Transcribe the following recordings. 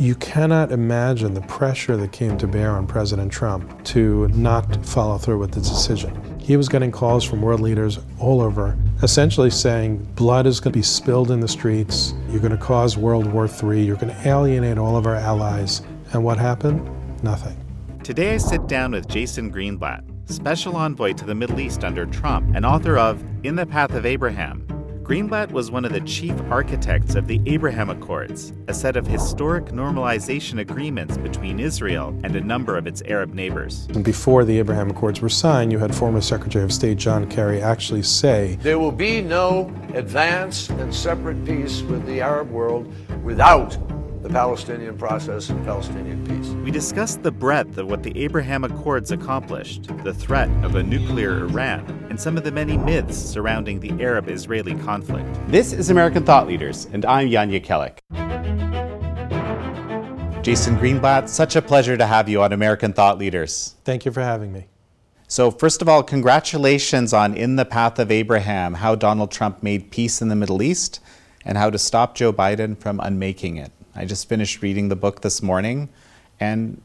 You cannot imagine the pressure that came to bear on President Trump to not follow through with the decision. He was getting calls from world leaders all over, essentially saying blood is going to be spilled in the streets, you're going to cause World War III, you're going to alienate all of our allies. And what happened? Nothing. Today I sit down with Jason Greenblatt, Special Envoy to the Middle East under Trump and author of In the Path of Abraham. Greenblatt was one of the chief architects of the Abraham Accords, a set of historic normalization agreements between Israel and a number of its Arab neighbors. And before the Abraham Accords were signed, you had former Secretary of State John Kerry actually say, "There will be no advanced and separate peace with the Arab world without the Palestinian process and Palestinian peace." We discussed the breadth of what the Abraham Accords accomplished, the threat of a nuclear Iran, and some of the many myths surrounding the Arab-Israeli conflict. This is American Thought Leaders, and I'm Jan Jekielek. Jason Greenblatt, such a pleasure to have you on American Thought Leaders. Thank you for having me. So first of all, congratulations on In the Path of Abraham, how Donald Trump made peace in the Middle East, and how to stop Joe Biden from unmaking it. I just finished reading the book this morning, and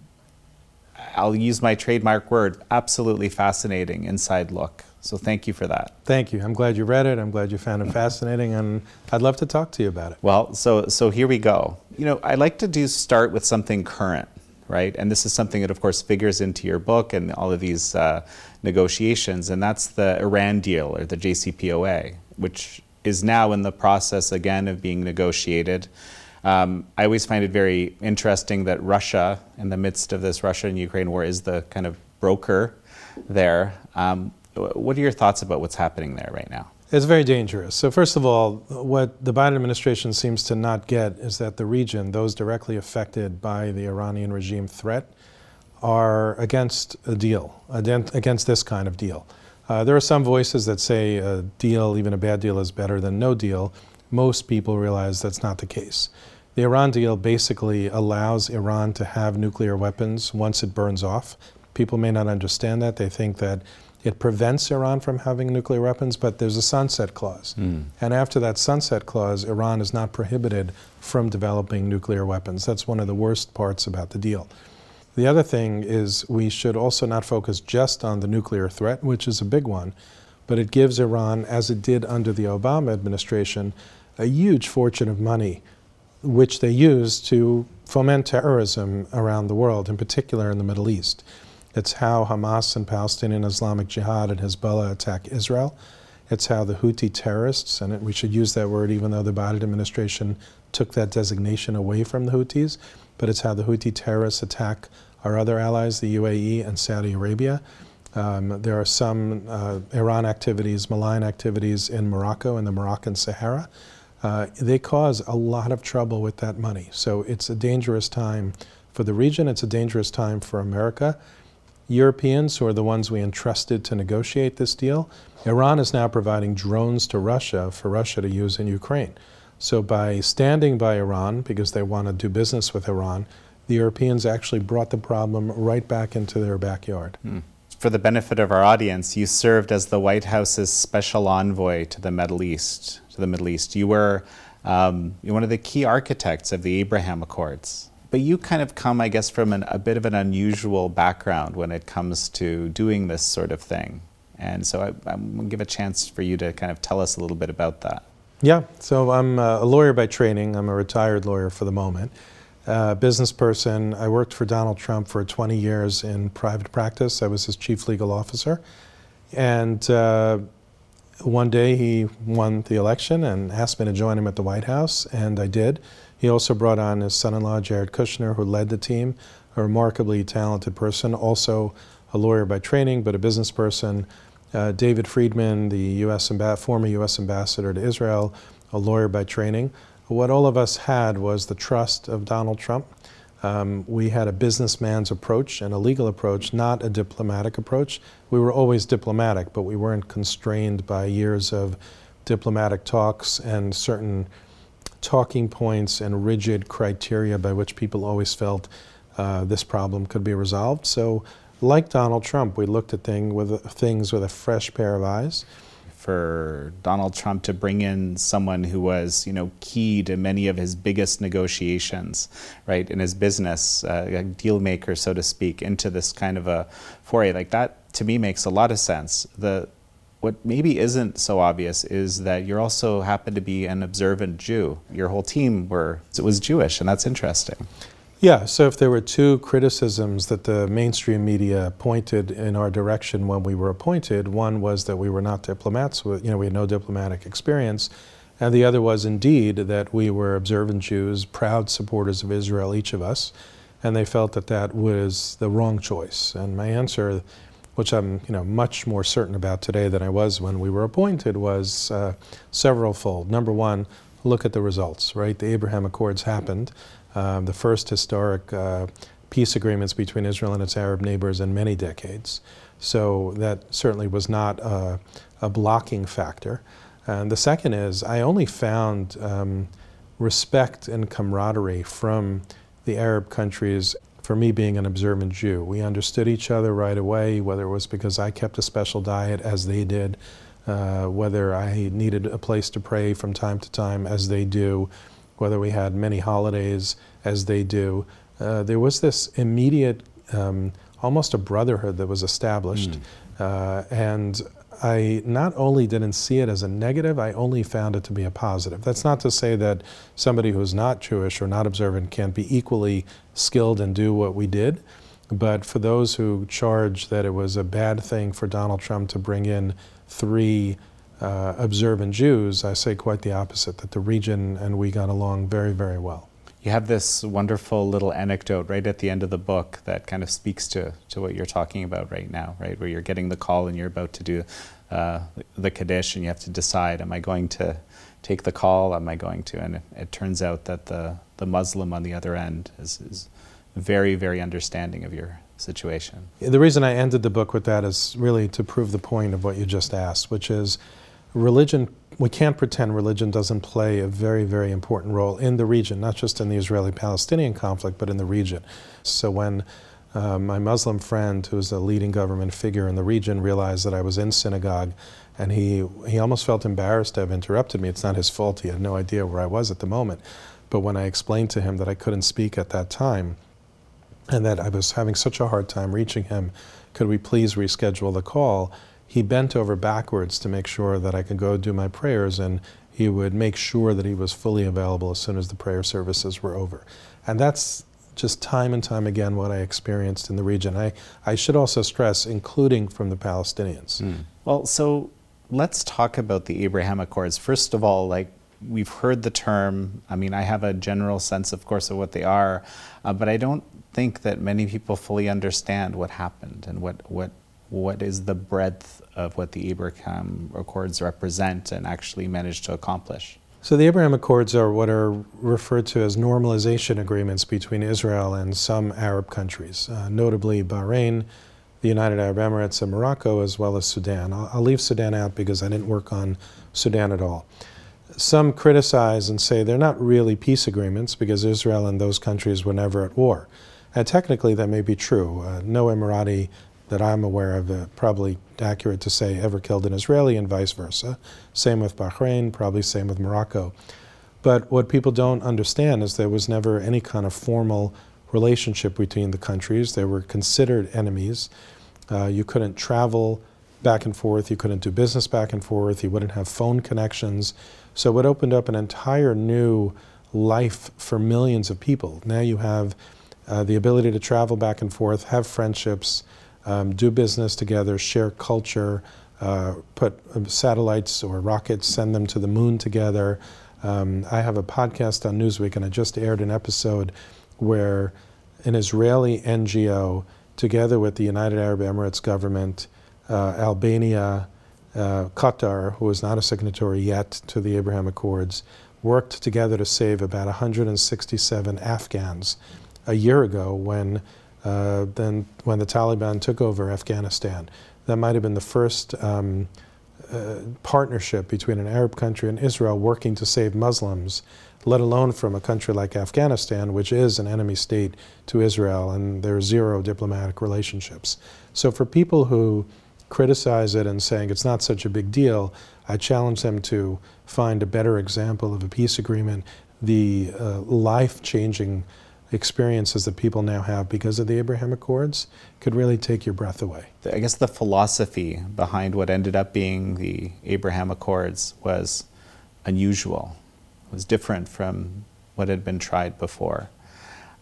I'll use my trademark word, absolutely fascinating inside look. So thank you for that. Thank you. I'm glad you read it. I'm glad you found it fascinating, and I'd love to talk to you about it. Well, so here we go. You know, I like to start with something current, right? And this is something that, of course, figures into your book and all of these negotiations, and that's the Iran deal, or the JCPOA, which is now in the process, again, of being negotiated. I always find it very interesting that Russia, in the midst of this Russia and Ukraine war, is the kind of broker there. What are your thoughts about what's happening there right now? It's very dangerous. So first of all, what the Biden administration seems to not get is that the region, those directly affected by the Iranian regime threat, are against a deal, against this kind of deal. There are some voices that say a deal, even a bad deal, is better than no deal. Most people realize that's not the case. The Iran deal basically allows Iran to have nuclear weapons once it burns off. People may not understand that. They think that it prevents Iran from having nuclear weapons, but there's a sunset clause. And after that sunset clause, Iran is not prohibited from developing nuclear weapons. That's one of the worst parts about the deal. The other thing is we should also not focus just on the nuclear threat, which is a big one, but it gives Iran, as it did under the Obama administration, a huge fortune of money, which they use to foment terrorism around the world, in particular in the Middle East. It's how Hamas and Palestinian Islamic Jihad and Hezbollah attack Israel. It's how the Houthi terrorists, and we should use that word even though the Biden administration took that designation away from the Houthis, but it's how the Houthi terrorists attack our other allies, the UAE and Saudi Arabia. There are some Iran activities, malign activities in Morocco, in the Moroccan Sahara. They cause a lot of trouble with that money. So it's a dangerous time for the region. It's a dangerous time for America. Europeans, who are the ones we entrusted to negotiate this deal, Iran is now providing drones to Russia for Russia to use in Ukraine. So by standing by Iran, because they want to do business with Iran, the Europeans actually brought the problem right back into their backyard. For the benefit of our audience, you served as the White House's special envoy to the Middle East. You were one of the key architects of the Abraham Accords. But you kind of come, I guess, from a bit of an unusual background when it comes to doing this sort of thing. And so I'm going to give a chance for you to kind of tell us a little bit about that. Yeah, so I'm a lawyer by training. I'm a retired lawyer for the moment. Business person. I worked for Donald Trump for 20 years in private practice. I was his chief legal officer. And one day he won the election and asked me to join him at the White House, and I did. He also brought on his son-in-law, Jared Kushner, who led the team, a remarkably talented person, also a lawyer by training, but a business person. David Friedman, the former U.S. ambassador to Israel, a lawyer by training. What all of us had was the trust of Donald Trump. We had a businessman's approach and a legal approach, not a diplomatic approach. We were always diplomatic, but we weren't constrained by years of diplomatic talks and certain talking points and rigid criteria by which people always felt this problem could be resolved. So, like Donald Trump, we looked at things with a fresh pair of eyes. for Donald Trump to bring in someone who was, you know, key to many of his biggest negotiations, right, in his business, a deal maker, so to speak, into this kind of a foray. Like, that to me makes a lot of sense. What maybe isn't so obvious is that you also happen to be an observant Jew. Your whole team was Jewish, and that's interesting. Yeah, so if there were two criticisms that the mainstream media pointed in our direction when we were appointed, one was that we were not diplomats, we had no diplomatic experience, and the other was indeed that we were observant Jews, proud supporters of Israel, each of us, and they felt that that was the wrong choice. And my answer, which I'm much more certain about today than I was when we were appointed, was severalfold. Number one, look at the results, right? The Abraham Accords happened. The first historic peace agreements between Israel and its Arab neighbors in many decades. So that certainly was not a blocking factor. And the second is, I only found respect and camaraderie from the Arab countries for me being an observant Jew. We understood each other right away, whether it was because I kept a special diet as they did, whether I needed a place to pray from time to time as they do, whether we had many holidays as they do. There was this immediate, almost a brotherhood that was established. And I not only didn't see it as a negative, I only found it to be a positive. That's not to say that somebody who's not Jewish or not observant can't be equally skilled and do what we did. But for those who charge that it was a bad thing for Donald Trump to bring in three observant Jews, I say quite the opposite, that the region and we got along very, very well. You have this wonderful little anecdote right at the end of the book that kind of speaks to what you're talking about right now, right? Where you're getting the call and you're about to do the Kaddish, and you have to decide, am I going to take the call? Am I going to? And it turns out that the Muslim on the other end is very, very understanding of your situation. The reason I ended the book with that is really to prove the point of what you just asked, which is, religion, we can't pretend religion doesn't play a very, very important role in the region, not just in the Israeli-Palestinian conflict, but in the region. So when my Muslim friend, who is a leading government figure in the region, realized that I was in synagogue, and he almost felt embarrassed to have interrupted me. It's not his fault. He had no idea where I was at the moment. But when I explained to him that I couldn't speak at that time, and that I was having such a hard time reaching him, could we please reschedule the call? He bent over backwards to make sure that I could go do my prayers, and he would make sure that he was fully available as soon as the prayer services were over. And that's just time and time again what I experienced in the region. I should also stress, including from the Palestinians. Well, so let's talk about the Abraham Accords. First of all, we've heard the term. I mean, I have a general sense, of course, of what they are, but I don't think that many people fully understand what happened and what is the breadth of what the Abraham Accords represent and actually managed to accomplish? So the Abraham Accords are what are referred to as normalization agreements between Israel and some Arab countries, notably Bahrain, the United Arab Emirates, and Morocco, as well as Sudan. I'll leave Sudan out because I didn't work on Sudan at all. Some criticize and say they're not really peace agreements because Israel and those countries were never at war. And technically that may be true. No Emirati that I'm aware of, probably accurate to say, ever killed an Israeli, and vice versa. Same with Bahrain, probably same with Morocco. But what people don't understand is there was never any kind of formal relationship between the countries. They were considered enemies. You couldn't travel back and forth. You couldn't do business back and forth. You wouldn't have phone connections. So it opened up an entire new life for millions of people. Now you have the ability to travel back and forth, have friendships, do business together, share culture, put satellites or rockets, send them to the moon together. I have a podcast on Newsweek, and I just aired an episode where an Israeli NGO, together with the United Arab Emirates government, Albania, Qatar, who is not a signatory yet to the Abraham Accords, worked together to save about 167 Afghans a year ago when the Taliban took over Afghanistan. That might have been the first partnership between an Arab country and Israel working to save Muslims, let alone from a country like Afghanistan, which is an enemy state to Israel, and there are zero diplomatic relationships. So for people who criticize it and saying it's not such a big deal, I challenge them to find a better example of a peace agreement, the life-changing experiences that people now have because of the Abraham Accords could really take your breath away. I guess the philosophy behind what ended up being the Abraham Accords was unusual. It was different from what had been tried before.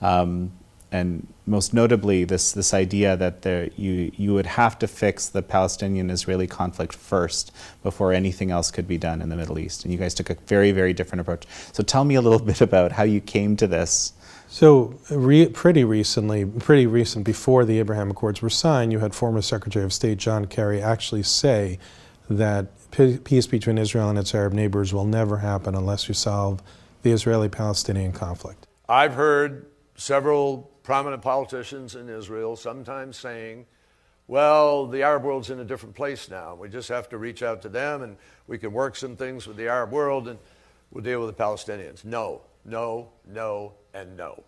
And most notably, this idea that you would have to fix the Palestinian-Israeli conflict first before anything else could be done in the Middle East. And you guys took a very, very different approach. So tell me a little bit about how you came to this. So pretty recent, before the Abraham Accords were signed, you had former Secretary of State John Kerry actually say that peace between Israel and its Arab neighbors will never happen unless you solve the Israeli-Palestinian conflict. I've heard several prominent politicians in Israel sometimes saying, well, the Arab world's in a different place now. We just have to reach out to them and we can work some things with the Arab world and we'll deal with the Palestinians. No, no, no, and no.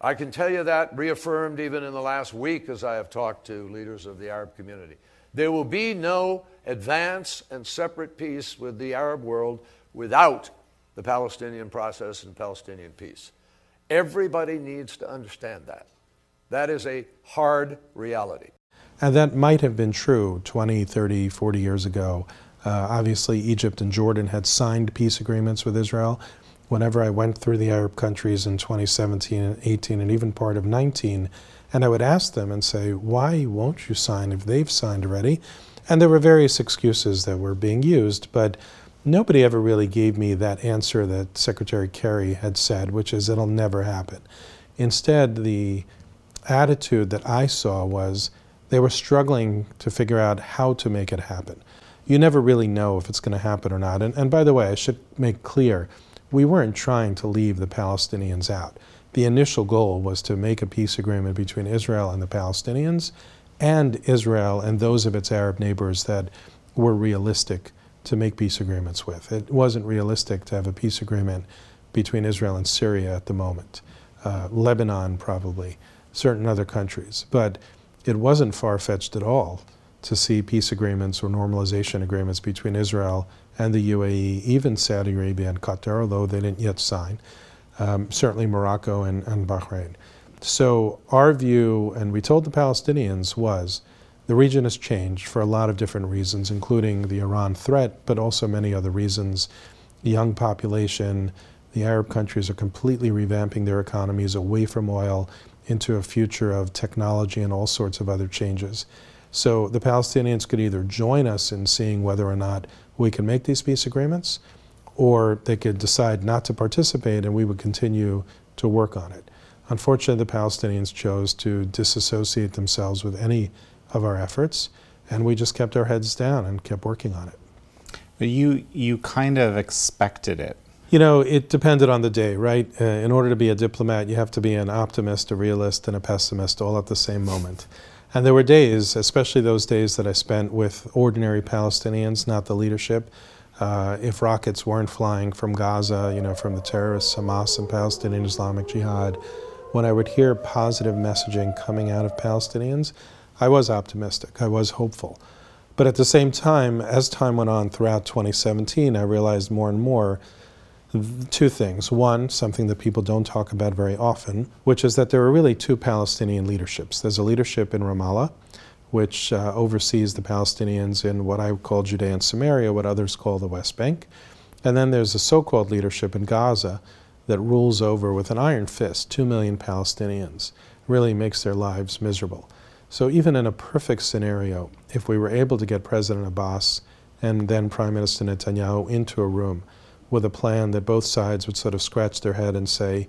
I can tell you that reaffirmed even in the last week as I have talked to leaders of the Arab community. There will be no advance and separate peace with the Arab world without the Palestinian process and Palestinian peace. Everybody needs to understand that. That is a hard reality. And that might have been true 20, 30, 40 years ago. Obviously, Egypt and Jordan had signed peace agreements with Israel. Whenever I went through the Arab countries in 2017 and 18 and even part of 19, and I would ask them and say, why won't you sign if they've signed already? And there were various excuses that were being used, but nobody ever really gave me that answer that Secretary Kerry had said, which is it'll never happen. Instead, the attitude that I saw was they were struggling to figure out how to make it happen. You never really know if it's going to happen or not. And by the way, I should make clear, we weren't trying to leave the Palestinians out. The initial goal was to make a peace agreement between Israel and the Palestinians and Israel and those of its Arab neighbors that were realistic to make peace agreements with. It wasn't realistic to have a peace agreement between Israel and Syria at the moment, Lebanon probably, certain other countries. But it wasn't far-fetched at all to see peace agreements or normalization agreements between Israel and the UAE, even Saudi Arabia and Qatar, although they didn't yet sign, certainly Morocco and Bahrain. So our view, and we told the Palestinians, was the region has changed for a lot of different reasons, including the Iran threat, but also many other reasons. The young population, the Arab countries are completely revamping their economies away from oil into a future of technology and all sorts of other changes. So the Palestinians could either join us in seeing whether or not we can make these peace agreements, or they could decide not to participate and we would continue to work on it. Unfortunately, the Palestinians chose to disassociate themselves with any of our efforts, and we just kept our heads down and kept working on it. But you kind of expected it. You know, it depended on the day, right? In order to be a diplomat, you have to be an optimist, a realist, and a pessimist all at the same moment. And there were days, especially those days that I spent with ordinary Palestinians, not the leadership. If rockets weren't flying from Gaza, you know, from the terrorists, Hamas and Palestinian Islamic Jihad, when I would hear positive messaging coming out of Palestinians, I was optimistic, I was hopeful. But at the same time, as time went on throughout 2017, I realized more and more two things. One, something that people don't talk about very often, which is that there are really two Palestinian leaderships. There's a leadership in Ramallah, which oversees the Palestinians in what I would call Judea and Samaria, what others call the West Bank. And then there's a so-called leadership in Gaza that rules over with an iron fist 2 million Palestinians, really makes their lives miserable. So even in a perfect scenario, if we were able to get President Abbas and then Prime Minister Netanyahu into a room with a plan that both sides would sort of scratch their head and say,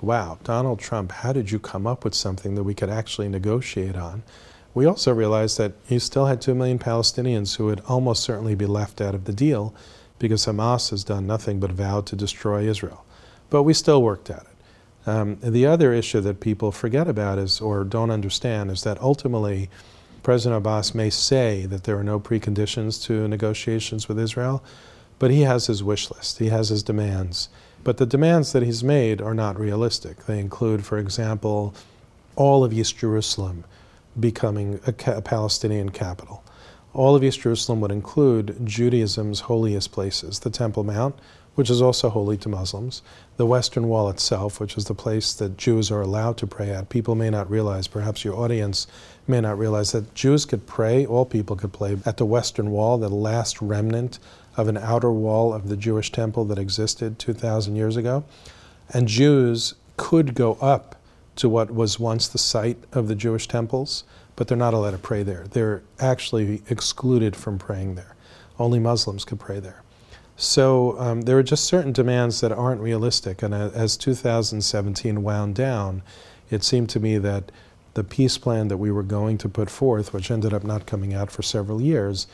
wow, Donald Trump, how did you come up with something that we could actually negotiate on? We also realized that you still had 2 million Palestinians who would almost certainly be left out of the deal because Hamas has done nothing but vowed to destroy Israel. But we still worked at it. The other issue that people forget about is, or don't understand, is that ultimately President Abbas may say that there are no preconditions to negotiations with Israel, but he has his wish list, he has his demands. But the demands that he's made are not realistic. They include, for example, all of East Jerusalem, becoming a Palestinian capital. All of East Jerusalem would include Judaism's holiest places, the Temple Mount, which is also holy to Muslims, the Western Wall itself, which is the place that Jews are allowed to pray at. People may not realize, perhaps your audience may not realize, that Jews could pray, all people could pray, at the Western Wall, the last remnant of an outer wall of the Jewish temple that existed 2,000 years ago. And Jews could go up to what was once the site of the Jewish temples, but they're not allowed to pray there. They're actually excluded from praying there. Only Muslims could pray there. So there are just certain demands that aren't realistic, and as 2017 wound down, it seemed to me that the peace plan that we were going to put forth, which ended up not coming out for several years,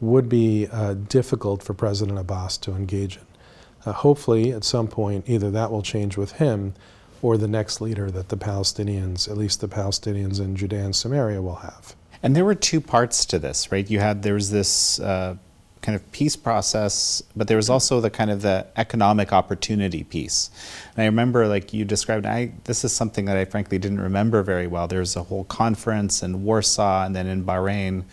would be difficult for President Abbas to engage in. Hopefully, at some point, either that will change with him or the next leader that the Palestinians, at least the Palestinians in Judea and Samaria, will have. And there were two parts to this, right? There was this kind of peace process, but there was also the kind of the economic opportunity piece. And I remember, like you described, this is something that I frankly didn't remember very well. There was a whole conference in Warsaw and then in Bahrain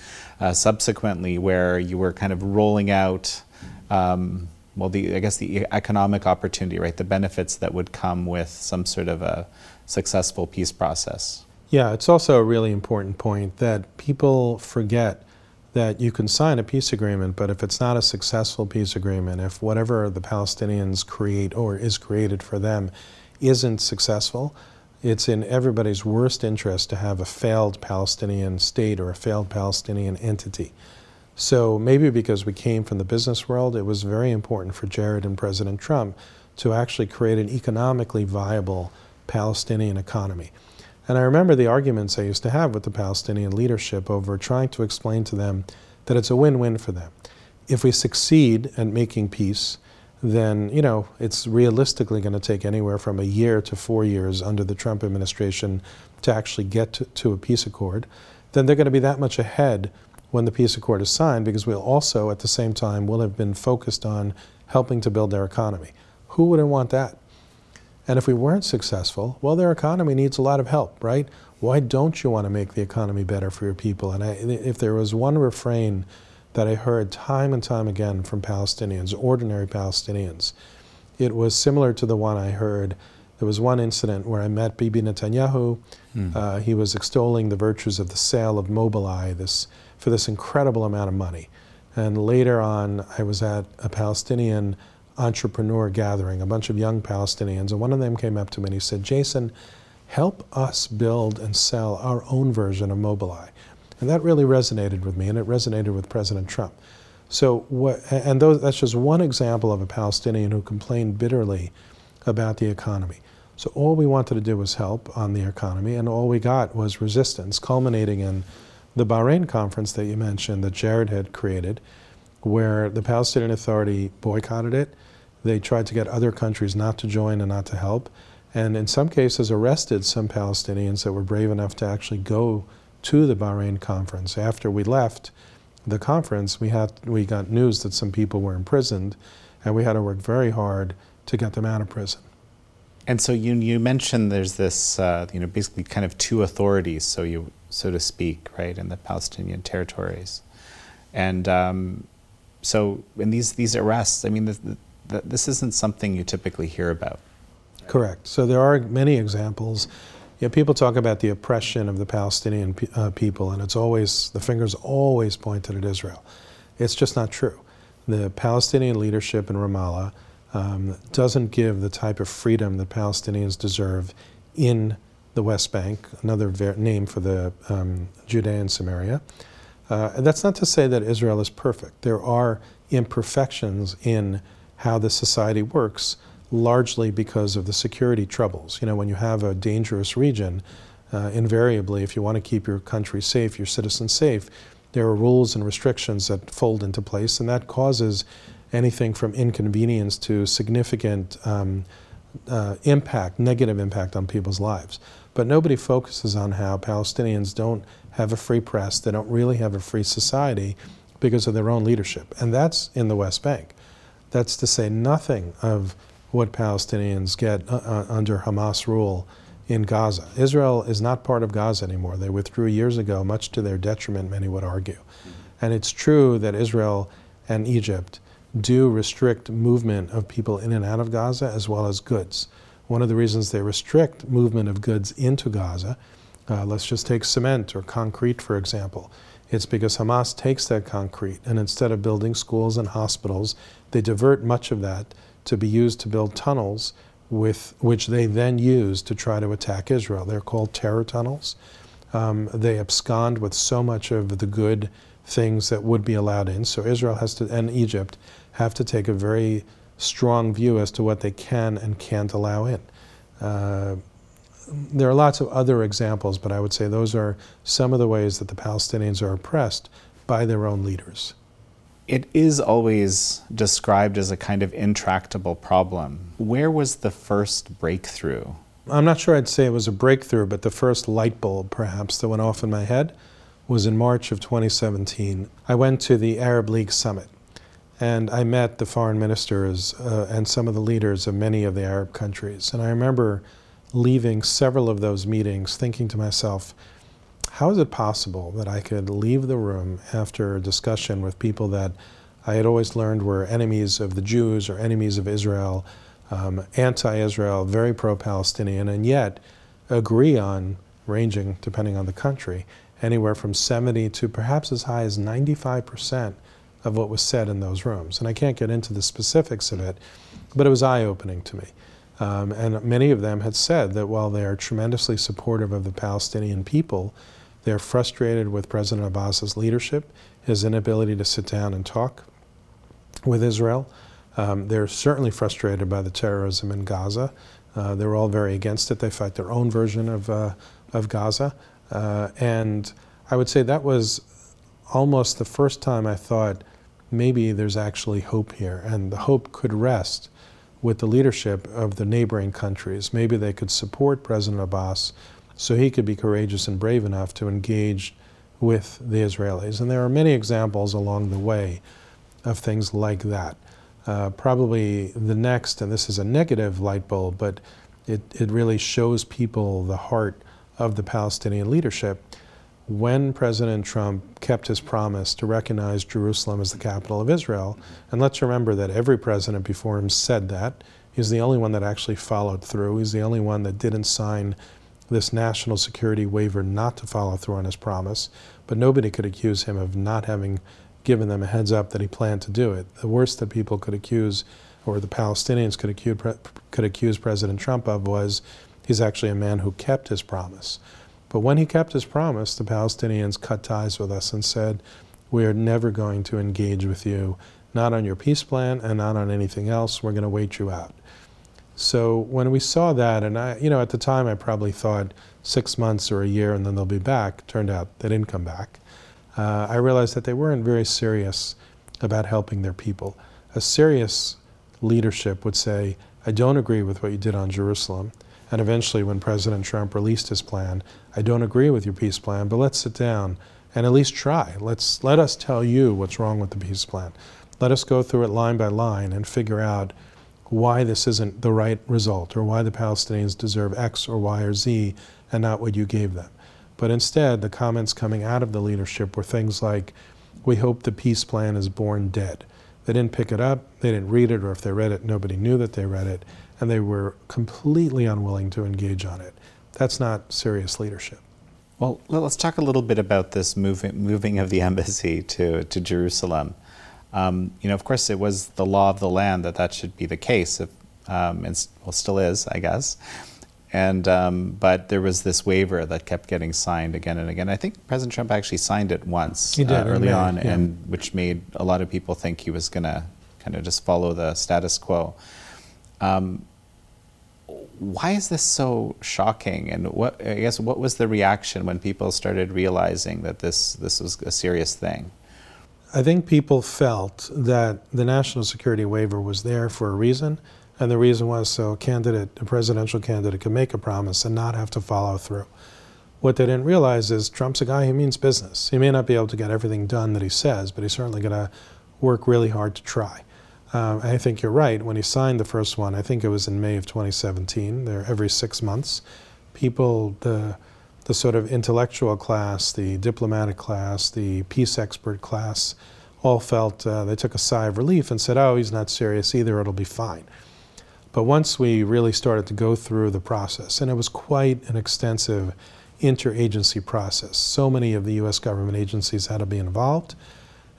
subsequently, where you were kind of rolling out the economic opportunity, right? The benefits that would come with some sort of a successful peace process. Yeah, it's also a really important point that people forget that you can sign a peace agreement, but if it's not a successful peace agreement, if whatever the Palestinians create or is created for them isn't successful, it's in everybody's worst interest to have a failed Palestinian state or a failed Palestinian entity. So maybe because we came from the business world, it was very important for Jared and President Trump to actually create an economically viable Palestinian economy. And I remember the arguments I used to have with the Palestinian leadership over trying to explain to them that it's a win-win for them. If we succeed at making peace, then, you know, it's realistically going to take anywhere from a year to 4 years under the Trump administration to actually get to a peace accord. Then they're going to be that much ahead when the peace accord is signed, because we'll also, at the same time, will have been focused on helping to build their economy. Who wouldn't want that? And if we weren't successful, well, their economy needs a lot of help, right? Why don't you want to make the economy better for your people? And if there was one refrain that I heard time and time again from Palestinians, ordinary Palestinians, it was similar to the one I heard. There was one incident where I met Bibi Netanyahu. He was extolling the virtues of the sale of Mobileye for this incredible amount of money. And later on, I was at a Palestinian entrepreneur gathering, a bunch of young Palestinians, and one of them came up to me and he said, "Jason, help us build and sell our own version of Mobileye." And that really resonated with me, and it resonated with President Trump. That's just one example of a Palestinian who complained bitterly about the economy. So all we wanted to do was help on the economy, and all we got was resistance, culminating in the Bahrain conference that you mentioned that Jared had created, where the Palestinian Authority boycotted it. They tried to get other countries not to join and not to help, and in some cases arrested some Palestinians that were brave enough to actually go to the Bahrain conference. After we left the conference, we got news that some people were imprisoned, and we had to work very hard to get them out of prison. And so you mentioned there's this basically kind of two authorities, so to speak, right, in the Palestinian territories, and so in these arrests, I mean, this isn't something you typically hear about. Right? Correct. So there are many examples. Yeah, people talk about the oppression of the Palestinian people, and it's always, the fingers always pointed at Israel. It's just not true. The Palestinian leadership in Ramallah doesn't give the type of freedom that Palestinians deserve in the West Bank, another name for the Judea and Samaria. And that's not to say that Israel is perfect. There are imperfections in how the society works, largely because of the security troubles. You know, when you have a dangerous region, invariably, if you want to keep your country safe, your citizens safe, there are rules and restrictions that fold into place, and that causes anything from inconvenience to significant negative impact on people's lives. But nobody focuses on how Palestinians don't have a free press, they don't really have a free society because of their own leadership. And that's in the West Bank. That's to say nothing of what Palestinians get under Hamas rule in Gaza. Israel is not part of Gaza anymore. They withdrew years ago, much to their detriment, many would argue. And it's true that Israel and Egypt do restrict movement of people in and out of Gaza, as well as goods. One of the reasons they restrict movement of goods into Gaza, let's just take cement or concrete, for example. It's because Hamas takes that concrete, and instead of building schools and hospitals, they divert much of that to be used to build tunnels, with which they then use to try to attack Israel. They're called terror tunnels. They abscond with so much of the good things that would be allowed in. So Israel has to, and Egypt, have to take a very strong view as to what they can and can't allow in. There are lots of other examples, but I would say those are some of the ways that the Palestinians are oppressed by their own leaders. It is always described as a kind of intractable problem. Where was the first breakthrough? I'm not sure I'd say it was a breakthrough, but the first light bulb, perhaps, that went off in my head was in March of 2017. I went to the Arab League summit, and I met the foreign ministers and some of the leaders of many of the Arab countries. And I remember leaving several of those meetings thinking to myself, how is it possible that I could leave the room after a discussion with people that I had always learned were enemies of the Jews or enemies of Israel, anti-Israel, very pro-Palestinian, and yet agree on, ranging, depending on the country, anywhere from 70 to perhaps as high as 95% of what was said in those rooms. And I can't get into the specifics of it, but it was eye-opening to me. And many of them had said that while they are tremendously supportive of the Palestinian people, they're frustrated with President Abbas's leadership, his inability to sit down and talk with Israel. They're certainly frustrated by the terrorism in Gaza. They're all very against it. They fight their own version of Gaza. And I would say that was almost the first time I thought, maybe there's actually hope here. And the hope could rest with the leadership of the neighboring countries. Maybe they could support President Abbas so he could be courageous and brave enough to engage with the Israelis. And there are many examples along the way of things like that. Probably the next, and this is a negative light bulb, but it really shows people the heart of the Palestinian leadership. When President Trump kept his promise to recognize Jerusalem as the capital of Israel, and let's remember that every president before him said that. He's the only one that actually followed through. He's the only one that didn't sign this national security waiver not to follow through on his promise, but nobody could accuse him of not having given them a heads up that he planned to do it. The worst that people could accuse, or the Palestinians could accuse President Trump of, was he's actually a man who kept his promise. But when he kept his promise, the Palestinians cut ties with us and said, we are never going to engage with you, not on your peace plan and not on anything else. We're going to wait you out. So when we saw that, and I, at the time I probably thought 6 months or a year and then they'll be back. Turned out they didn't come back. I realized that they weren't very serious about helping their people. A serious leadership would say, I don't agree with what you did on Jerusalem. And eventually, when President Trump released his plan, I don't agree with your peace plan, but let's sit down and at least try. Let us tell you what's wrong with the peace plan. Let us go through it line by line and figure out why this isn't the right result, or why the Palestinians deserve X or Y or Z and not what you gave them. But instead, the comments coming out of the leadership were things like, we hope the peace plan is born dead. They didn't pick it up, they didn't read it, or if they read it, nobody knew that they read it, and they were completely unwilling to engage on it. That's not serious leadership. Well, let's talk a little bit about this moving of the embassy to Jerusalem. Of course, it was the law of the land that should be the case, and still is, I guess. But there was this waiver that kept getting signed again and again. I think President Trump actually signed it once early on, and which made a lot of people think he was going to kind of just follow the status quo. Why is this so shocking? And what was the reaction when people started realizing that this was a serious thing? I think people felt that the national security waiver was there for a reason, and the reason was so a presidential candidate could make a promise and not have to follow through. What they didn't realize is Trump's a guy who means business. He may not be able to get everything done that he says, but he's certainly going to work really hard to try. I think you're right. When he signed the first one, I think it was in May of 2017. They're every 6 months. people, the sort of intellectual class, the diplomatic class, the peace expert class, all felt they took a sigh of relief and said, oh, he's not serious either, it'll be fine. But once we really started to go through the process, and it was quite an extensive interagency process. So many of the US government agencies had to be involved.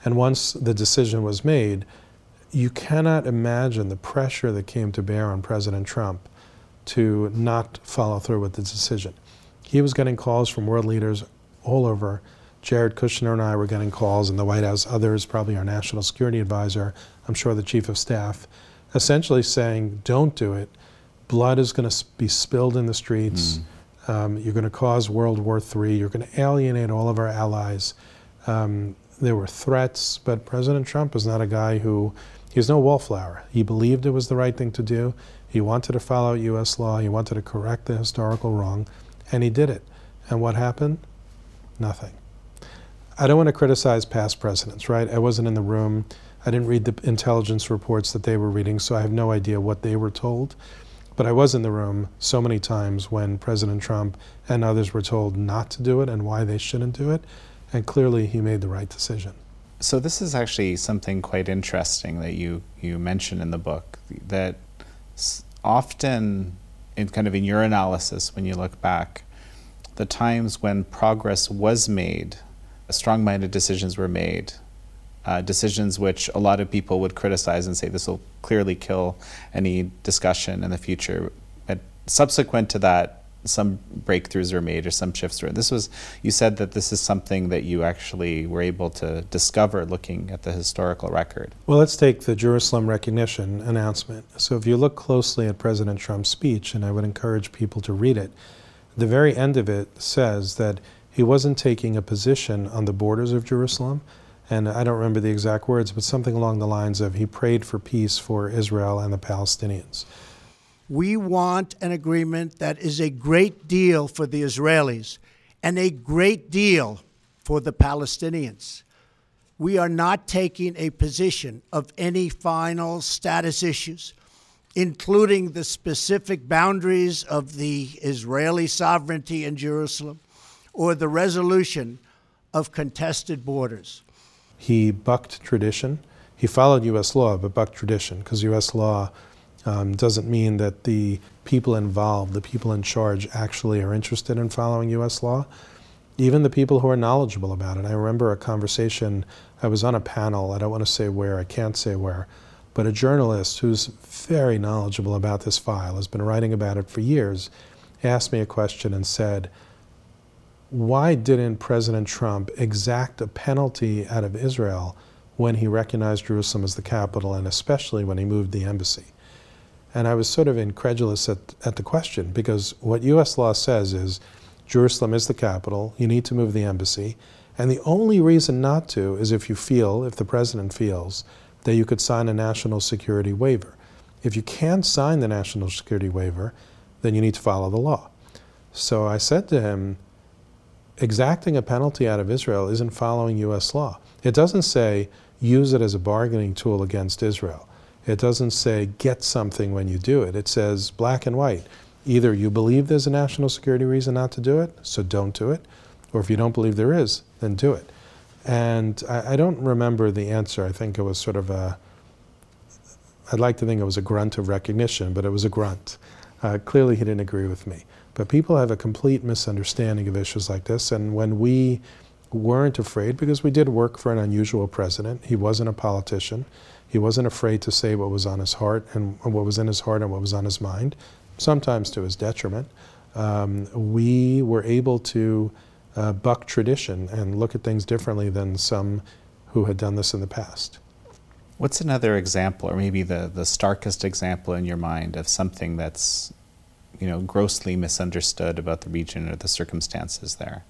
And once the decision was made, you cannot imagine the pressure that came to bear on President Trump to not follow through with the decision. He was getting calls from world leaders all over. Jared Kushner and I were getting calls in the White House, others, probably our national security advisor, I'm sure the chief of staff, essentially saying, don't do it. Blood is going to be spilled in the streets. You're going to cause World War III. You're going to alienate all of our allies. There were threats, but President Trump is not a guy who, he's no wallflower. He believed it was the right thing to do. He wanted to follow US law. He wanted to correct the historical wrong, and he did it. And what happened? Nothing. I don't want to criticize past presidents, right? I wasn't in the room. I didn't read the intelligence reports that they were reading, so I have no idea what they were told. But I was in the room so many times when President Trump and others were told not to do it and why they shouldn't do it. And clearly, he made the right decision. So this is actually something quite interesting that you mention in the book, that often, in kind of in your analysis, when you look back, the times when progress was made, strong-minded decisions were made, decisions which a lot of people would criticize and say this will clearly kill any discussion in the future. And subsequent to that, some breakthroughs were made or some shifts were. This was, you said that this is something that you actually were able to discover looking at the historical record. Well, let's take the Jerusalem recognition announcement. So if you look closely at President Trump's speech, and I would encourage people to read it, the very end of it says that he wasn't taking a position on the borders of Jerusalem. And I don't remember the exact words, but something along the lines of he prayed for peace for Israel and the Palestinians. We want an agreement that is a great deal for the Israelis and a great deal for the Palestinians. We are not taking a position of any final status issues, including the specific boundaries of the Israeli sovereignty in Jerusalem or the resolution of contested borders. He bucked tradition. He followed U.S. law, but bucked tradition, because U.S. law doesn't mean that the people involved, the people in charge, actually are interested in following U.S. law. Even the people who are knowledgeable about it. I remember a conversation, I was on a panel, I don't want to say where, I can't say where, but a journalist who's very knowledgeable about this file, has been writing about it for years, asked me a question and said, why didn't President Trump exact a penalty out of Israel when he recognized Jerusalem as the capital, and especially when he moved the embassy? And I was sort of incredulous at the question, because what U.S. law says is Jerusalem is the capital, you need to move the embassy, and the only reason not to is if you feel, if the president feels, that you could sign a national security waiver. If you can't sign the national security waiver, then you need to follow the law. So I said to him, exacting a penalty out of Israel isn't following U.S. law. It doesn't say use it as a bargaining tool against Israel. It doesn't say get something when you do it. It says black and white. Either you believe there's a national security reason not to do it, so don't do it, or if you don't believe there is, then do it. And I don't remember the answer. I think it was sort of a, I'd like to think it was a grunt of recognition, but it was a grunt. Clearly he didn't agree with me. But people have a complete misunderstanding of issues like this, and when we weren't afraid, because we did work for an unusual president, he wasn't a politician, he wasn't afraid to say what was on his heart and what was in his heart and what was on his mind, sometimes to his detriment, we were able to buck tradition and look at things differently than some who had done this in the past. What's another example, or maybe the starkest example in your mind of something that's, you know, grossly misunderstood about the region or the circumstances there?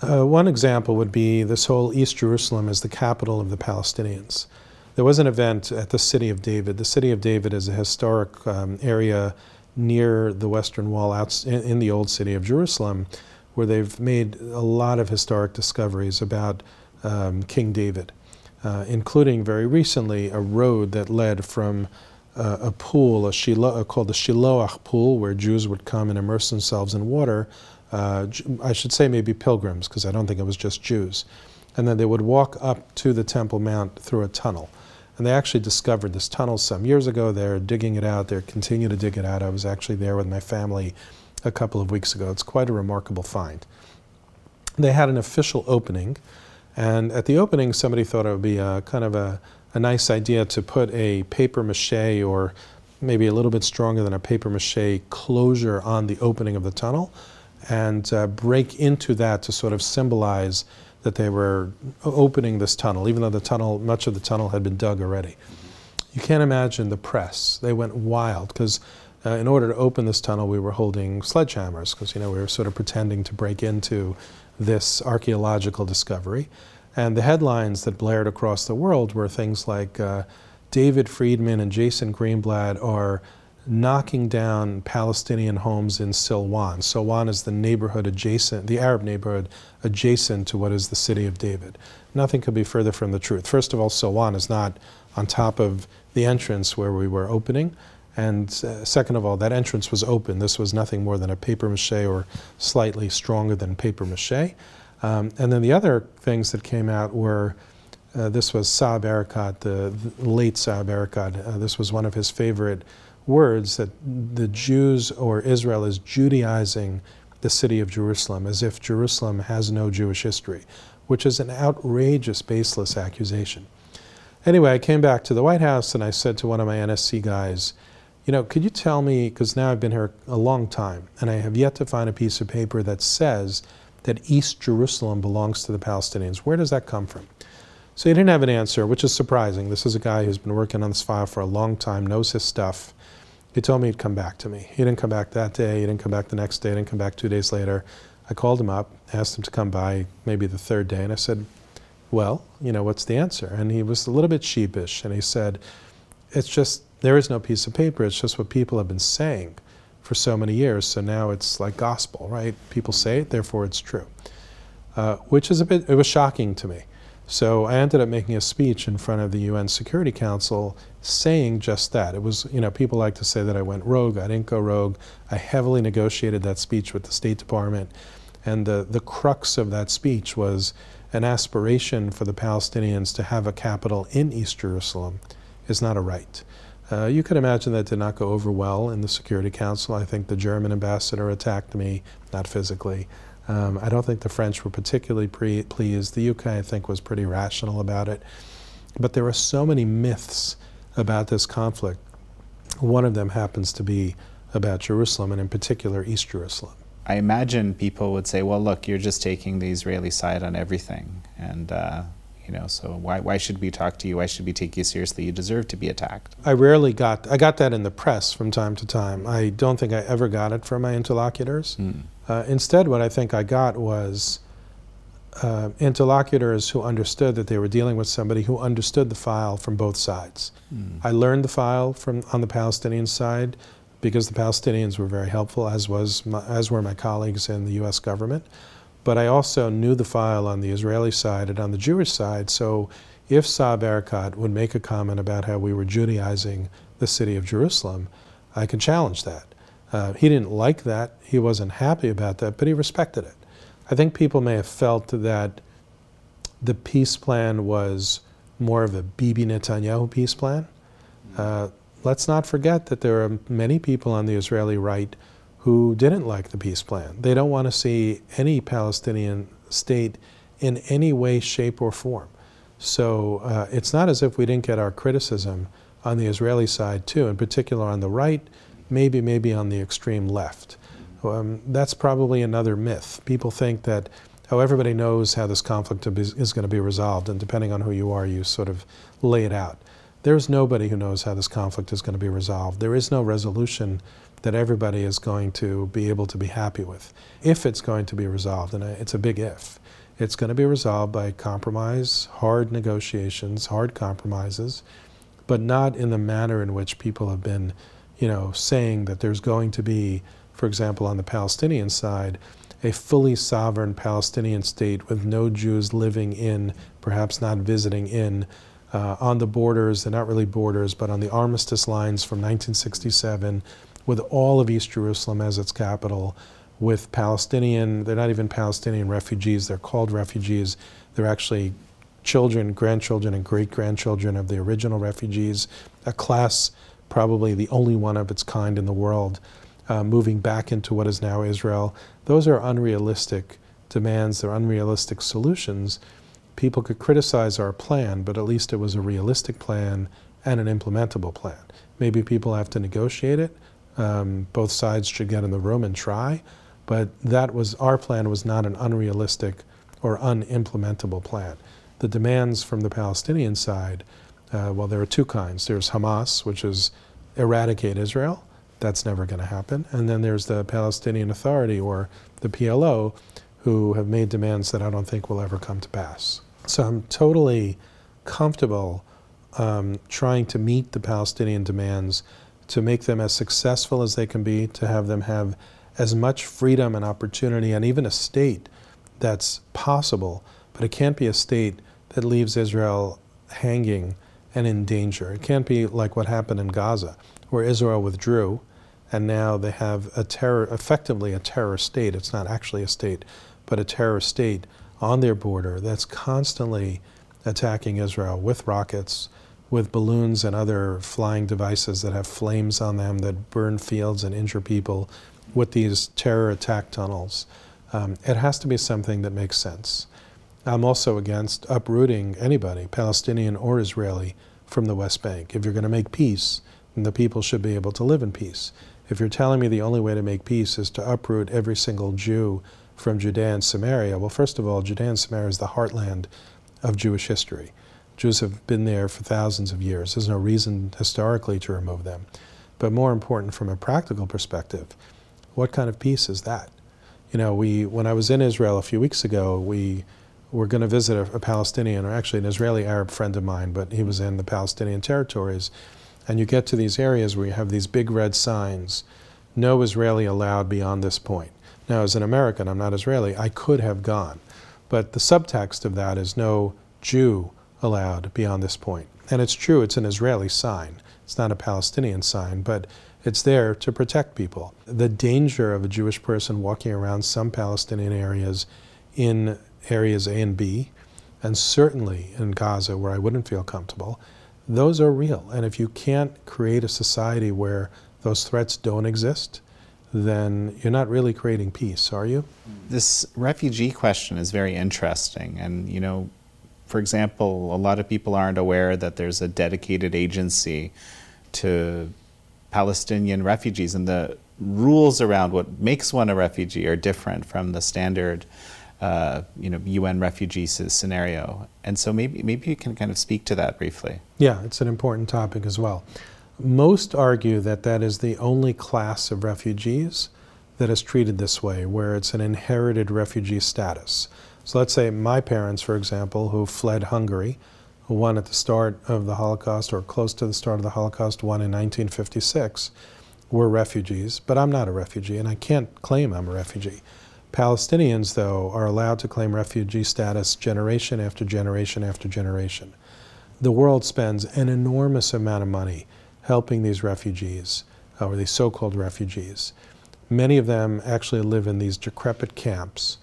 One example would be this whole East Jerusalem is the capital of the Palestinians. There was an event at the City of David. The City of David is a historic area near the Western Wall in the old city of Jerusalem, where they've made a lot of historic discoveries about King David, including very recently a road that led from a pool, called the Shiloach pool, where Jews would come and immerse themselves in water. I should say maybe pilgrims, because I don't think it was just Jews. And then they would walk up to the Temple Mount through a tunnel. And they actually discovered this tunnel some years ago. They're digging it out. They continue to dig it out. I was actually there with my family a couple of weeks ago. It's quite a remarkable find. They had an official opening. And at the opening, somebody thought it would be a nice idea to put a papier-mâché, or maybe a little bit stronger than a papier-mâché, closure on the opening of the tunnel and break into that to sort of symbolize that they were opening this tunnel, even though the tunnel, much of the tunnel had been dug already. You can't imagine the press. They went wild, because in order to open this tunnel, we were holding sledgehammers, because we were sort of pretending to break into this archaeological discovery. And the headlines that blared across the world were things like David Friedman and Jason Greenblatt are knocking down Palestinian homes in Silwan. Silwan is the neighborhood adjacent, the Arab neighborhood adjacent to what is the City of David. Nothing could be further from the truth. First of all, Silwan is not on top of the entrance where we were opening. And second of all, that entrance was open. This was nothing more than a papier-mâché, or slightly stronger than papier-mâché. And then the other things that came out were, this was Saeb Erekat, the late Saeb Erekat. This was one of his favorite words, that the Jews, or Israel, is Judaizing the city of Jerusalem, as if Jerusalem has no Jewish history, which is an outrageous, baseless accusation. Anyway, I came back to the White House and I said to one of my NSC guys, could you tell me, because now I've been here a long time, and I have yet to find a piece of paper that says that East Jerusalem belongs to the Palestinians. Where does that come from? So he didn't have an answer, which is surprising. This is a guy who's been working on this file for a long time, knows his stuff. He told me he'd come back to me. He didn't come back that day, he didn't come back the next day, he didn't come back 2 days later. I called him up, asked him to come by maybe the third day, and I said, well, what's the answer? And he was a little bit sheepish, and he said, it's just, there is no piece of paper, it's just what people have been saying for so many years, so now it's like gospel, right? People say it, therefore it's true. Which is it was shocking to me. So I ended up making a speech in front of the UN Security Council saying just that. It was, people like to say that I went rogue. I didn't go rogue. I heavily negotiated that speech with the State Department. And the crux of that speech was an aspiration for the Palestinians to have a capital in East Jerusalem is not a right. You could imagine that did not go over well in the Security Council. I think the German ambassador attacked me, not physically. I don't think the French were particularly pleased. The UK, I think, was pretty rational about it. But there are so many myths about this conflict. One of them happens to be about Jerusalem, and in particular, East Jerusalem. I imagine people would say, well, look, you're just taking the Israeli side on everything. And so why should we talk to you? Why should we take you seriously? You deserve to be attacked. I got that in the press from time to time. I don't think I ever got it from my interlocutors. Mm. Instead, what I think I got was interlocutors who understood that they were dealing with somebody who understood the file from both sides. Mm. I learned the file on the Palestinian side, because the Palestinians were very helpful, as were my colleagues in the U.S. government. But I also knew the file on the Israeli side and on the Jewish side, so if Saeb Erekat would make a comment about how we were Judaizing the city of Jerusalem, I could challenge that. He didn't like that, he wasn't happy about that, but he respected it. I think people may have felt that the peace plan was more of a Bibi Netanyahu peace plan. Let's not forget that there are many people on the Israeli right who didn't like the peace plan. They don't want to see any Palestinian state in any way, shape, or form. So it's not as if we didn't get our criticism on the Israeli side too, in particular on the right, maybe on the extreme left. That's probably another myth. People think that, oh, everybody knows how this conflict is going to be resolved, and depending on who you are, you sort of lay it out. There's nobody who knows how this conflict is going to be resolved. There is no resolution that everybody is going to be able to be happy with. If it's going to be resolved, and it's a big if, it's going to be resolved by compromise, hard negotiations, hard compromises, but not in the manner in which people have been, saying that there's going to be, for example, on the Palestinian side, a fully sovereign Palestinian state with no Jews living in, perhaps not visiting in, on the borders, they're not really borders, but on the armistice lines from 1967, with all of East Jerusalem as its capital, with Palestinian, they're not even Palestinian refugees, they're called refugees, they're actually children, grandchildren, and great-grandchildren of the original refugees, a class probably the only one of its kind in the world, moving back into what is now Israel. Those are unrealistic demands, they're unrealistic solutions. People could criticize our plan, but at least it was a realistic plan and an implementable plan. Maybe people have to negotiate it. Both sides should get in the room and try, but that was, our plan was not an unrealistic or unimplementable plan. The demands from the Palestinian side, well, there are two kinds. There's Hamas, which is eradicate Israel. That's never going to happen. And then there's the Palestinian Authority, or the PLO, who have made demands that I don't think will ever come to pass. So I'm totally comfortable trying to meet the Palestinian demands, to make them as successful as they can be, to have them have as much freedom and opportunity and even a state that's possible, but it can't be a state that leaves Israel hanging and in danger. It can't be like what happened in Gaza, where Israel withdrew and now they have a terror, effectively a terror state. It's not actually a state, but a terror state on their border that's constantly attacking Israel with rockets, with balloons and other flying devices that have flames on them that burn fields and injure people, with these terror attack tunnels. It has to be something that makes sense. I'm also against uprooting anybody, Palestinian or Israeli, from the West Bank. If you're going to make peace, then the people should be able to live in peace. If you're telling me the only way to make peace is to uproot every single Jew from Judea and Samaria, well, first of all, Judea and Samaria is the heartland of Jewish history. Jews have been there for thousands of years. There's no reason historically to remove them. But more important, from a practical perspective, what kind of peace is that? You know, when I was in Israel a few weeks ago, we were going to visit a Palestinian, or actually an Israeli Arab friend of mine, but he was in the Palestinian territories. And you get to these areas where you have these big red signs, no Israeli allowed beyond this point. Now, as an American, I'm not Israeli, I could have gone. But the subtext of that is no Jew allowed beyond this point. And it's true, it's an Israeli sign. It's not a Palestinian sign, but it's there to protect people. The danger of a Jewish person walking around some Palestinian areas, in areas A and B, and certainly in Gaza, where I wouldn't feel comfortable, those are real. And if you can't create a society where those threats don't exist, then you're not really creating peace, are you? This refugee question is very interesting. And, you know, for example, a lot of people aren't aware that there's a dedicated agency to Palestinian refugees, and the rules around what makes one a refugee are different from the standard UN refugee scenario. And so maybe you can kind of speak to that briefly. Yeah, it's an important topic as well. Most argue that that is the only class of refugees that is treated this way, where it's an inherited refugee status. So let's say my parents, for example, who fled Hungary, one at the start of the Holocaust, or close to the start of the Holocaust, one in 1956, were refugees, but I'm not a refugee, and I can't claim I'm a refugee. Palestinians, though, are allowed to claim refugee status generation after generation after generation. The world spends an enormous amount of money helping these refugees, or these so-called refugees. Many of them actually live in these decrepit camps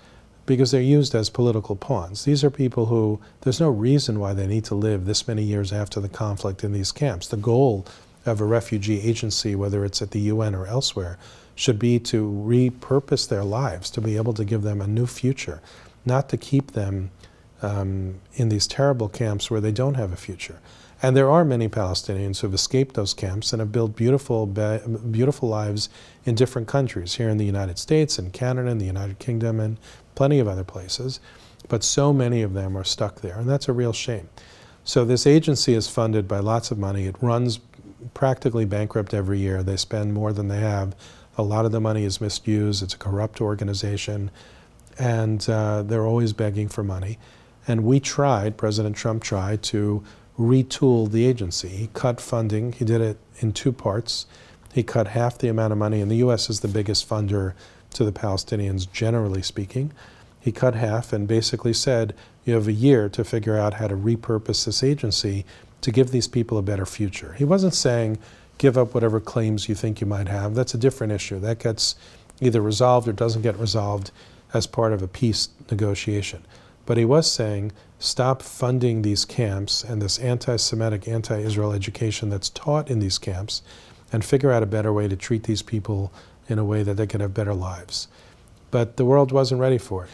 because they're used as political pawns. These are people who, there's no reason why they need to live this many years after the conflict in these camps. The goal of a refugee agency, whether it's at the UN or elsewhere, should be to repurpose their lives, to be able to give them a new future, not to keep them in these terrible camps where they don't have a future. And there are many Palestinians who have escaped those camps and have built beautiful, beautiful lives in different countries, here in the United States, in Canada, in the United Kingdom, and plenty of other places. But so many of them are stuck there, and that's a real shame. So this agency is funded by lots of money. It runs practically bankrupt every year. They spend more than they have. A lot of the money is misused. It's a corrupt organization, and they're always begging for money. And we tried, President Trump tried, to retool the agency. He cut funding. He did it in two parts. He cut half the amount of money, and the U.S. is the biggest funder to the Palestinians, generally speaking. he cut half and basically said, you have a year to figure out how to repurpose this agency to give these people a better future. He wasn't saying, give up whatever claims you think you might have. That's a different issue. That gets either resolved or doesn't get resolved as part of a peace negotiation. But he was saying, stop funding these camps and this anti-Semitic, anti-Israel education that's taught in these camps, and figure out a better way to treat these people in a way that they can have better lives. But the world wasn't ready for it.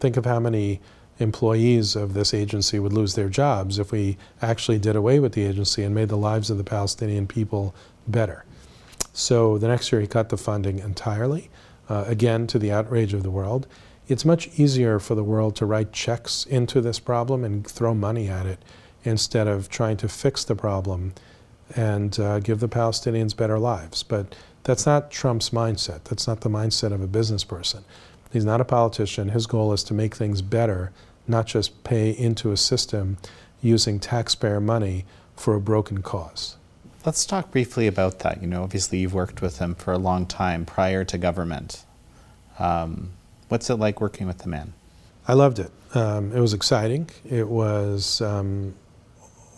Think of how many employees of this agency would lose their jobs if we actually did away with the agency and made the lives of the Palestinian people better. So the next year he cut the funding entirely, again to the outrage of the world. It's much easier for the world to write checks into this problem and throw money at it instead of trying to fix the problem and give the Palestinians better lives. But that's not Trump's mindset. That's not the mindset of a business person. He's not a politician. His goal is to make things better, not just pay into a system using taxpayer money for a broken cause. Let's talk briefly about that. You know, obviously you've worked with him for a long time prior to government. What's it like working with the man? I loved it. It was exciting. It was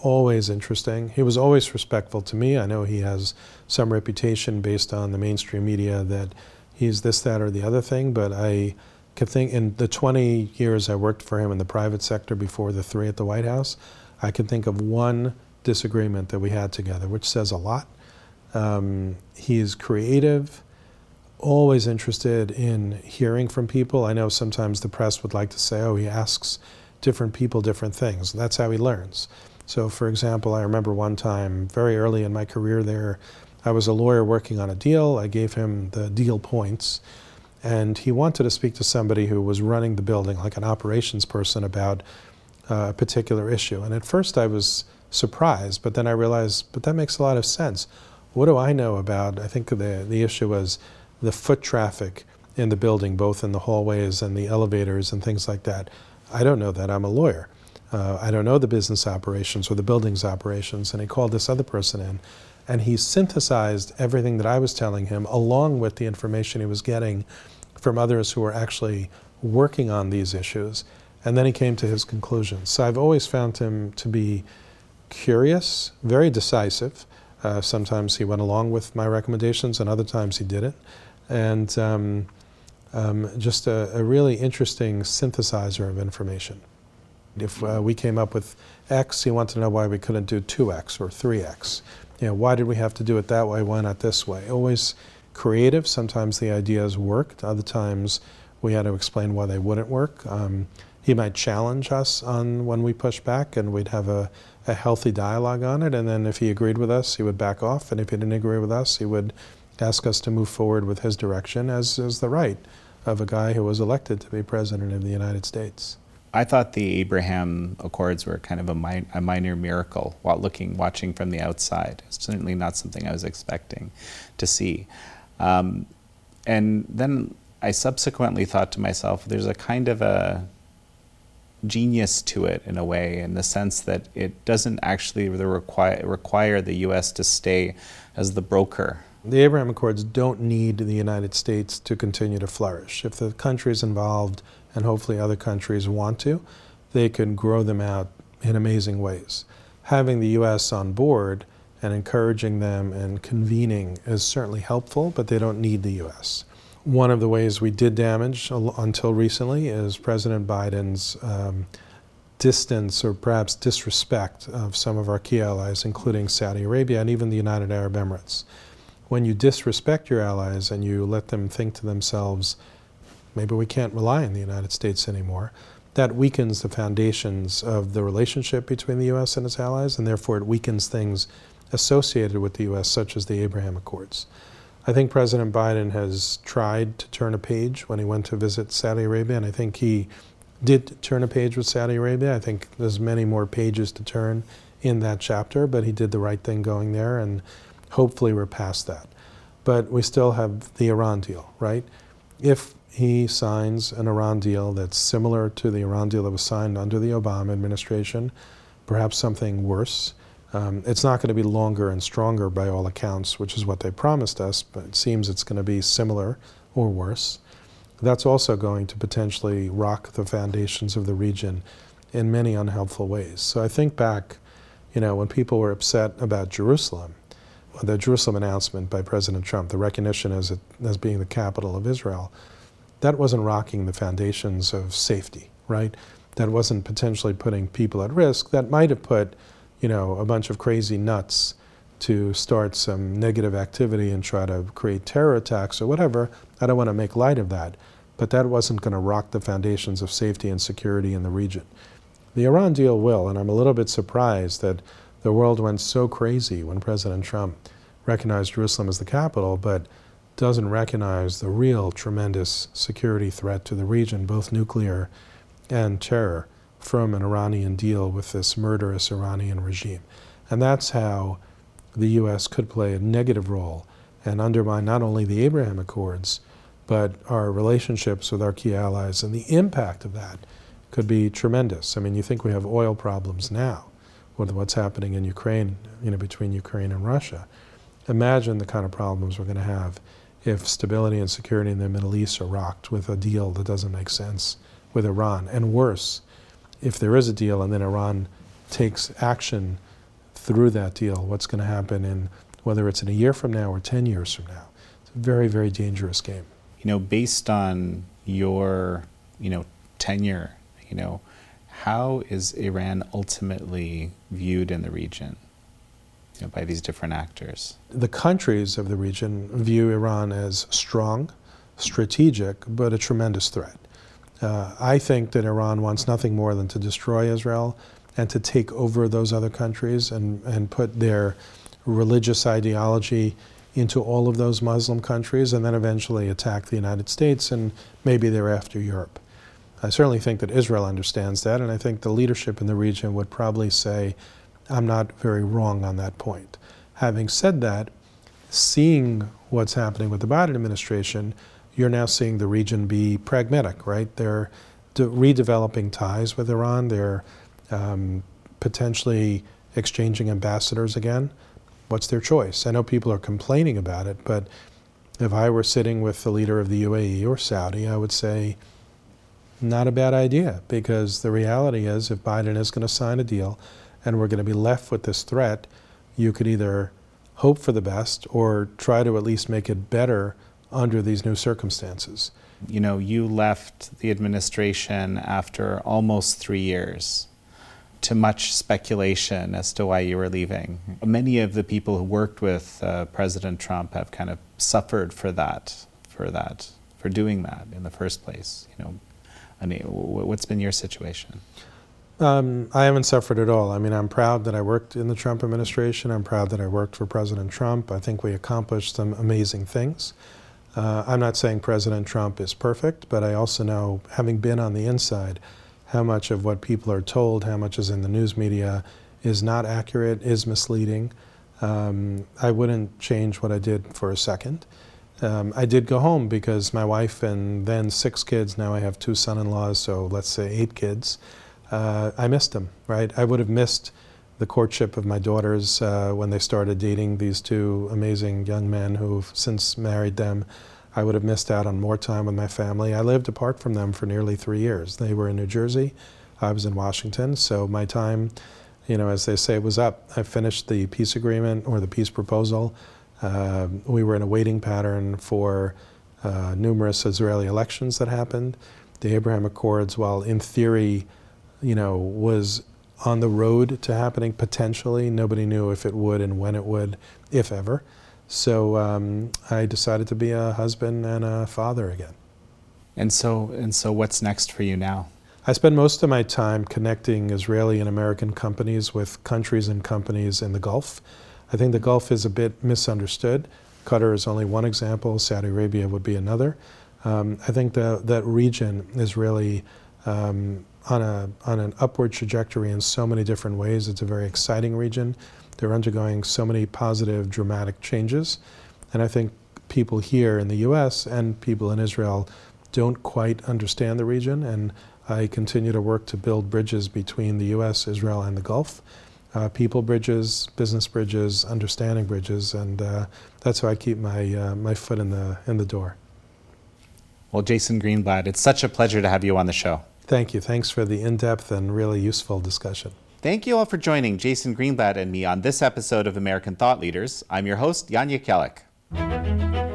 always interesting. He was always respectful to me. I know he has some reputation based on the mainstream media that he's this, that, or the other thing, but I could think in the 20 years I worked for him in the private sector before the three at the White House, I can think of one disagreement that we had together, which says a lot. He is creative, always interested in hearing from people. I know sometimes the press would like to say, oh, he asks different people different things. That's how he learns. So for example, I remember one time very early in my career there, I was a lawyer working on a deal. I gave him the deal points, and he wanted to speak to somebody who was running the building, like an operations person, about a particular issue. And at first I was surprised, but then I realized, but that makes a lot of sense. What do I know about, I think the issue was the foot traffic in the building, both in the hallways and the elevators and things like that. I don't know that, I'm a lawyer. I don't know the business operations or the building's operations. And he called this other person in, and he synthesized everything that I was telling him along with the information he was getting from others who were actually working on these issues, and then he came to his conclusions. So I've always found him to be curious, very decisive. Sometimes he went along with my recommendations and other times he didn't. And just a really interesting synthesizer of information. If we came up with X, he wanted to know why we couldn't do 2X or 3X. You know, why did we have to do it that way? Why not this way? Always creative. Sometimes the ideas worked. Other times we had to explain why they wouldn't work. He might challenge us on when we push back, and we'd have a healthy dialogue on it. And then if he agreed with us, he would back off. And if he didn't agree with us, he would ask us to move forward with his direction, as is the right of a guy who was elected to be president of the United States. I thought the Abraham Accords were kind of a minor miracle while watching from the outside. It's certainly not something I was expecting to see. And then I subsequently thought to myself, there's a kind of a genius to it in a way, in the sense that it doesn't actually require the U.S. to stay as the broker. The Abraham Accords don't need the United States to continue to flourish. If the countries involved, and hopefully other countries want to, they can grow them out in amazing ways. Having the U.S. on board and encouraging them and convening is certainly helpful, but they don't need the U.S. One of the ways we did damage until recently is President Biden's distance or perhaps disrespect of some of our key allies, including Saudi Arabia and even the United Arab Emirates. When you disrespect your allies and you let them think to themselves, maybe we can't rely on the United States anymore, that weakens the foundations of the relationship between the U.S. and its allies, and therefore it weakens things associated with the U.S., such as the Abraham Accords. I think President Biden has tried to turn a page when he went to visit Saudi Arabia, and I think he did turn a page with Saudi Arabia. I think there's many more pages to turn in that chapter, but he did the right thing going there, and hopefully we're past that. But we still have the Iran deal, right? If he signs an Iran deal that's similar to the Iran deal that was signed under the Obama administration, perhaps something worse. It's not going to be longer and stronger by all accounts, which is what they promised us, but it seems it's going to be similar or worse. that's also going to potentially rock the foundations of the region in many unhelpful ways. So I think back, you know, when people were upset about Jerusalem, the Jerusalem announcement by President Trump, the recognition as being the capital of Israel, that wasn't rocking the foundations of safety, right? That wasn't potentially putting people at risk. That might have put, you know, a bunch of crazy nuts to start some negative activity and try to create terror attacks or whatever. I don't want to make light of that, but that wasn't going to rock the foundations of safety and security in the region. The Iran deal will, and I'm a little bit surprised that the world went so crazy when President Trump recognized Jerusalem as the capital, but doesn't recognize the real tremendous security threat to the region, both nuclear and terror, from an Iranian deal with this murderous Iranian regime. And that's how the U.S. could play a negative role and undermine not only the Abraham Accords, but our relationships with our key allies. And the impact of that could be tremendous. I mean, you think we have oil problems now with what's happening in Ukraine, you know, between Ukraine and Russia. Imagine the kind of problems we're going to have if stability and security in the Middle East are rocked with a deal that doesn't make sense with Iran. And worse, if there is a deal and then Iran takes action through that deal, what's going to happen in whether it's in a year from now or 10 years from now. It's a very, very dangerous game. You know, based on your, you know, tenure, you know, how is Iran ultimately viewed in the region, you know, by these different actors? The countries of the region view Iran as strong, strategic, but a tremendous threat. I think that Iran wants nothing more than to destroy Israel and to take over those other countries and put their religious ideology into all of those Muslim countries and then eventually attack the United States and maybe thereafter Europe. I certainly think that Israel understands that, and I think the leadership in the region would probably say, I'm not very wrong on that point. Having said that, seeing what's happening with the Biden administration, you're now seeing the region be pragmatic, right? They're redeveloping ties with Iran. They're potentially exchanging ambassadors again. What's their choice? I know people are complaining about it, but if I were sitting with the leader of the UAE or Saudi, I would say, not a bad idea, because the reality is if Biden is going to sign a deal and we're going to be left with this threat, you could either hope for the best or try to at least make it better under these new circumstances. You know, you left the administration after almost 3 years, to much speculation as to why you were leaving. Many of the people who worked with President Trump have kind of suffered for doing that in the first place. You know, I mean, what's been your situation? I haven't suffered at all. I mean, I'm proud that I worked in the Trump administration. I'm proud that I worked for President Trump. I think we accomplished some amazing things. I'm not saying President Trump is perfect, but I also know, having been on the inside, how much of what people are told, how much is in the news media, is not accurate, is misleading. I wouldn't change what I did for a second. I did go home because my wife and then 6 kids, now I have 2 son-in-laws, so let's say 8 kids, I missed them, right? I would have missed the courtship of my daughters when they started dating these 2 amazing young men who've since married them. I would have missed out on more time with my family. I lived apart from them for nearly 3 years. They were in New Jersey, I was in Washington, so my time, you know, as they say, was up. I finished the peace agreement or the peace proposal. We were in a waiting pattern for numerous Israeli elections that happened. The Abraham Accords, while in theory, you know, was on the road to happening potentially, nobody knew if it would and when it would, if ever. So I decided to be a husband and a father again. And so what's next for you now? I spend most of my time connecting Israeli and American companies with countries and companies in the Gulf. I think the Gulf is a bit misunderstood. Qatar is only one example. Saudi Arabia would be another. I think that region is really on an upward trajectory in so many different ways. It's a very exciting region. They're undergoing so many positive, dramatic changes. And I think people here in the U.S. and people in Israel don't quite understand the region. And I continue to work to build bridges between the U.S., Israel, and the Gulf. People bridges, business bridges, understanding bridges. And that's how I keep my foot in the door. Well, Jason Greenblatt, it's such a pleasure to have you on the show. Thank you. Thanks for the in-depth and really useful discussion. Thank you all for joining Jason Greenblatt and me on this episode of American Thought Leaders. I'm your host, Jan Jekielek.